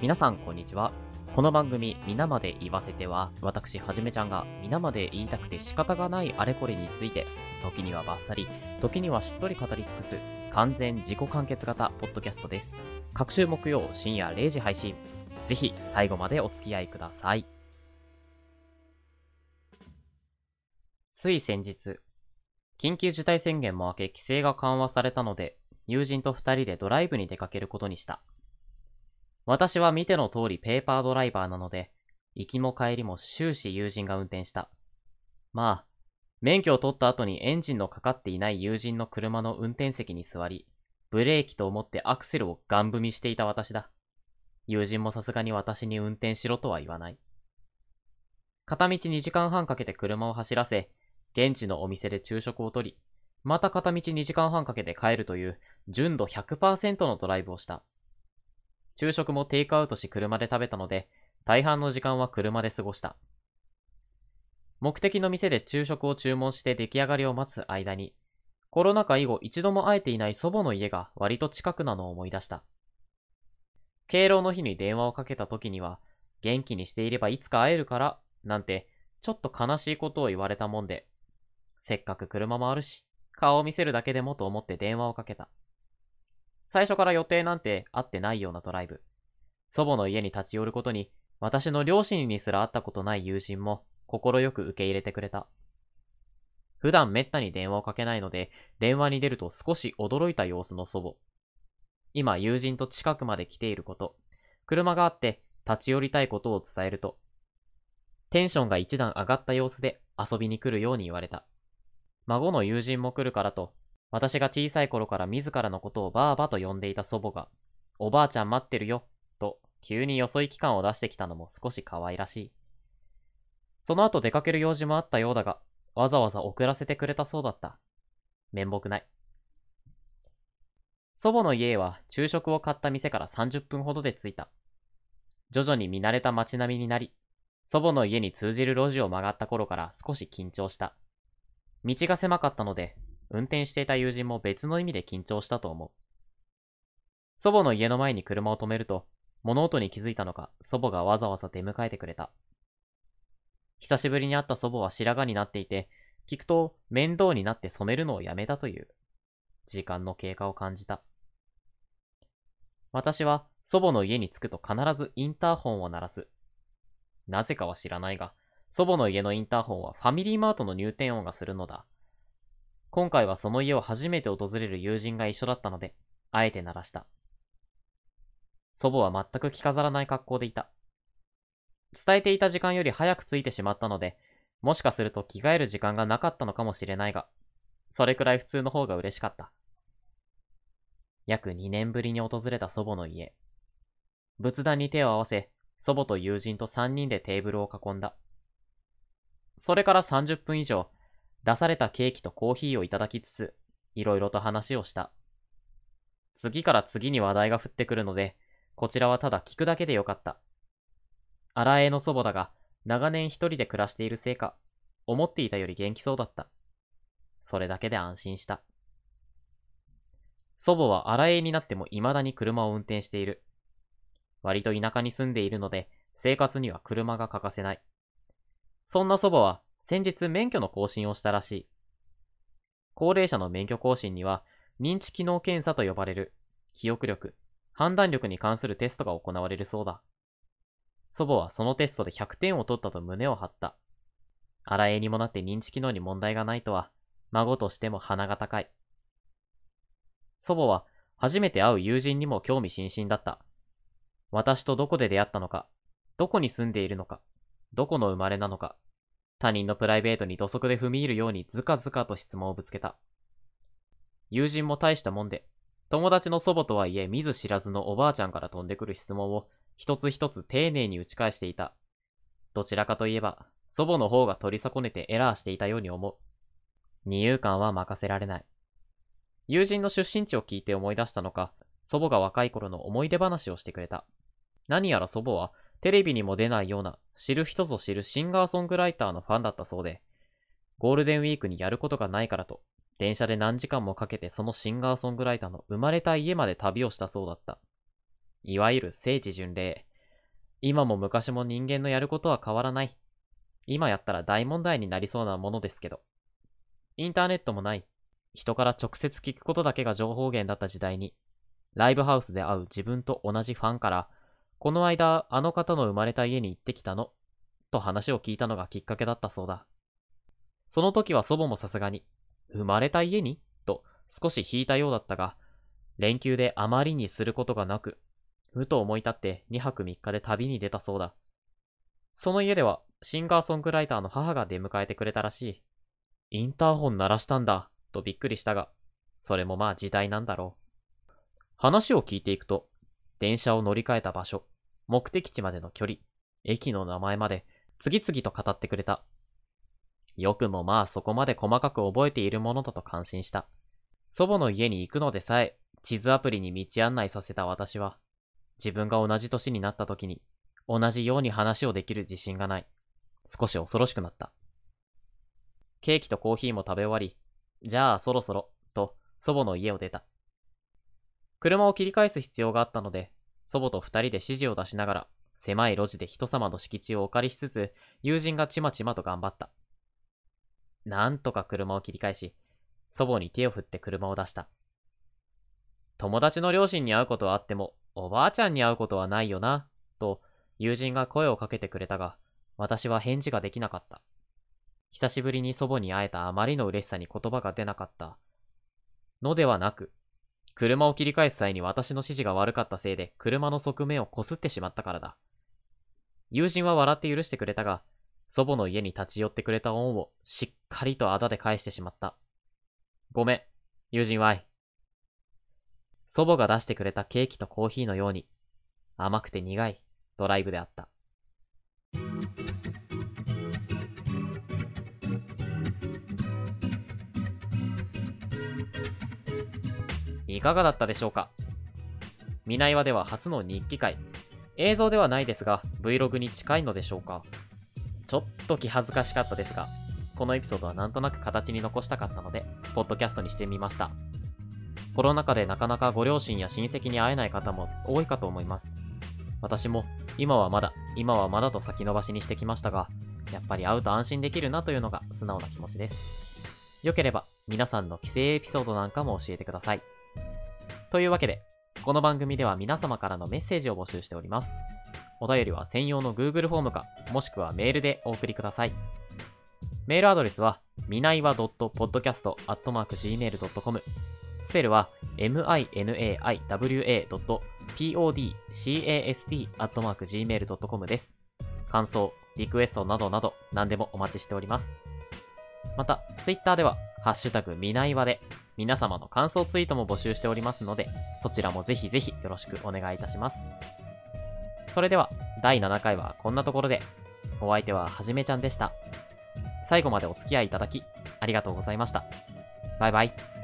皆さんこんにちは。この番組皆まで言わせては、私はじめちゃんが皆まで言いたくて仕方がないあれこれについて、時にはバッサリ、時にはしっとり語り尽くす完全自己完結型ポッドキャストです。各週木曜深夜0時配信。ぜひ最後までお付き合いください。つい先日、緊急事態宣言も明け規制が緩和されたので、友人と2人でドライブに出かけることにした。私は見ての通りペーパードライバーなので、行きも帰りも終始友人が運転した。まあ、免許を取った後にエンジンのかかっていない友人の車の運転席に座り、ブレーキと思ってアクセルをガン踏みしていた私だ。友人もさすがに私に運転しろとは言わない。片道2時間半かけて車を走らせ、現地のお店で昼食をとり、また片道2時間半かけて帰るという純度 100% のドライブをした。昼食もテイクアウトし車で食べたので、大半の時間は車で過ごした。目的の店で昼食を注文して出来上がりを待つ間に、コロナ禍以後一度も会えていない祖母の家が割と近くなのを思い出した。敬老の日に電話をかけた時には、元気にしていればいつか会えるから、なんてちょっと悲しいことを言われたもんで、せっかく車もあるし、顔を見せるだけでもと思って電話をかけた。最初から予定なんて合ってないようなドライブ。祖母の家に立ち寄ることに、私の両親にすら会ったことない友人も心よく受け入れてくれた。普段めったに電話をかけないので、電話に出ると少し驚いた様子の祖母。今友人と近くまで来ていること、車があって立ち寄りたいことを伝えると、テンションが一段上がった様子で遊びに来るように言われた。孫の友人も来るからと、私が小さい頃から自らのことをばあばと呼んでいた祖母が、おばあちゃん待ってるよ、と急によそ行き感を出してきたのも少し可愛らしい。その後出かける用事もあったようだが、わざわざ遅らせてくれたそうだった。面目ない。祖母の家へは昼食を買った店から30分ほどで着いた。徐々に見慣れた街並みになり、祖母の家に通じる路地を曲がった頃から少し緊張した。道が狭かったので、運転していた友人も別の意味で緊張したと思う。祖母の家の前に車を止めると、物音に気づいたのか、祖母がわざわざ出迎えてくれた。久しぶりに会った祖母は白髪になっていて、聞くと面倒になって染めるのをやめたという。時間の経過を感じた。私は祖母の家に着くと必ずインターホンを鳴らす。なぜかは知らないが、祖母の家のインターホンはファミリーマートの入店音がするのだ。今回はその家を初めて訪れる友人が一緒だったので、あえて鳴らした。祖母は全く着飾らない格好でいた。伝えていた時間より早く着いてしまったので、もしかすると着替える時間がなかったのかもしれないが、それくらい普通の方が嬉しかった。約2年ぶりに訪れた祖母の家。仏壇に手を合わせ、祖母と友人と3人でテーブルを囲んだ。それから30分以上、出されたケーキとコーヒーをいただきつつ、いろいろと話をした。次から次に話題が降ってくるので、こちらはただ聞くだけでよかった。荒江の祖母だが、長年一人で暮らしているせいか、思っていたより元気そうだった。それだけで安心した。祖母は荒江になっても未だに車を運転している。割と田舎に住んでいるので、生活には車が欠かせない。そんな祖母は、先日免許の更新をしたらしい。高齢者の免許更新には、認知機能検査と呼ばれる、記憶力、判断力に関するテストが行われるそうだ。祖母はそのテストで100点を取ったと胸を張った。荒えにもなって認知機能に問題がないとは、孫としても鼻が高い。祖母は、初めて会う友人にも興味津々だった。私とどこで出会ったのか、どこに住んでいるのか、どこの生まれなのか、他人のプライベートに土足で踏み入るようにずかずかと質問をぶつけた。友人も大したもんで、友達の祖母とはいえ見ず知らずのおばあちゃんから飛んでくる質問を一つ一つ丁寧に打ち返していた。どちらかといえば、祖母の方が取り損ねてエラーしていたように思う。二遊間は任せられない。友人の出身地を聞いて思い出したのか、祖母が若い頃の思い出話をしてくれた。何やら祖母は、テレビにも出ないような知る人ぞ知るシンガーソングライターのファンだったそうで、ゴールデンウィークにやることがないからと、電車で何時間もかけてそのシンガーソングライターの生まれた家まで旅をしたそうだった。いわゆる聖地巡礼、今も昔も人間のやることは変わらない。今やったら大問題になりそうなものですけど。インターネットもない、人から直接聞くことだけが情報源だった時代に、ライブハウスで会う自分と同じファンから、この間あの方の生まれた家に行ってきたの、と話を聞いたのがきっかけだったそうだ。その時は祖母もさすがに、生まれた家にと少し引いたようだったが、連休であまりにすることがなく、ふと思い立って2泊3日で旅に出たそうだ。その家ではシンガーソングライターの母が出迎えてくれたらしい。インターホン鳴らしたんだ、とびっくりしたが、それもまあ時代なんだろう。話を聞いていくと、電車を乗り換えた場所、目的地までの距離、駅の名前まで次々と語ってくれた。よくもまあそこまで細かく覚えているものだと感心した。祖母の家に行くのでさえ、地図アプリに道案内させた私は、自分が同じ年になった時に、同じように話をできる自信がない。少し恐ろしくなった。ケーキとコーヒーも食べ終わり、じゃあそろそろ、と祖母の家を出た。車を切り返す必要があったので、祖母と二人で指示を出しながら、狭い路地で人様の敷地をお借りしつつ、友人がちまちまと頑張った。なんとか車を切り返し、祖母に手を振って車を出した。友達の両親に会うことはあっても、おばあちゃんに会うことはないよな、と友人が声をかけてくれたが、私は返事ができなかった。久しぶりに祖母に会えたあまりの嬉しさに言葉が出なかった。のではなく、車を切り返す際に私の指示が悪かったせいで車の側面をこすってしまったからだ。友人は笑って許してくれたが、祖母の家に立ち寄ってくれた恩をしっかりとあだで返してしまった。ごめん、友人はい。祖母が出してくれたケーキとコーヒーのように、甘くて苦いドライブであった。いかがだったでしょうか。ミナイワでは初の日記会、映像ではないですが Vlog に近いのでしょうか。ちょっと気恥ずかしかったですが、このエピソードはなんとなく形に残したかったので、ポッドキャストにしてみました。コロナ禍でなかなかご両親や親戚に会えない方も多いかと思います。私も今はまだと先延ばしにしてきましたが、やっぱり会うと安心できるなというのが素直な気持ちです。よければ皆さんの帰省エピソードなんかも教えてください。というわけで、この番組では皆様からのメッセージを募集しております。お便りは専用の Google フォームか、もしくはメールでお送りください。メールアドレスは、minaiwa.podcast@gmail.com。スペルは、minaiwa.podcast@gmail.com です。感想、リクエストなどなど、何でもお待ちしております。また、Twitter では、#minaiwa で、皆様の感想ツイートも募集しておりますので、そちらもぜひぜひよろしくお願いいたします。それでは第7回はこんなところで。お相手ははじめちゃんでした。最後までお付き合いいただきありがとうございました。バイバイ。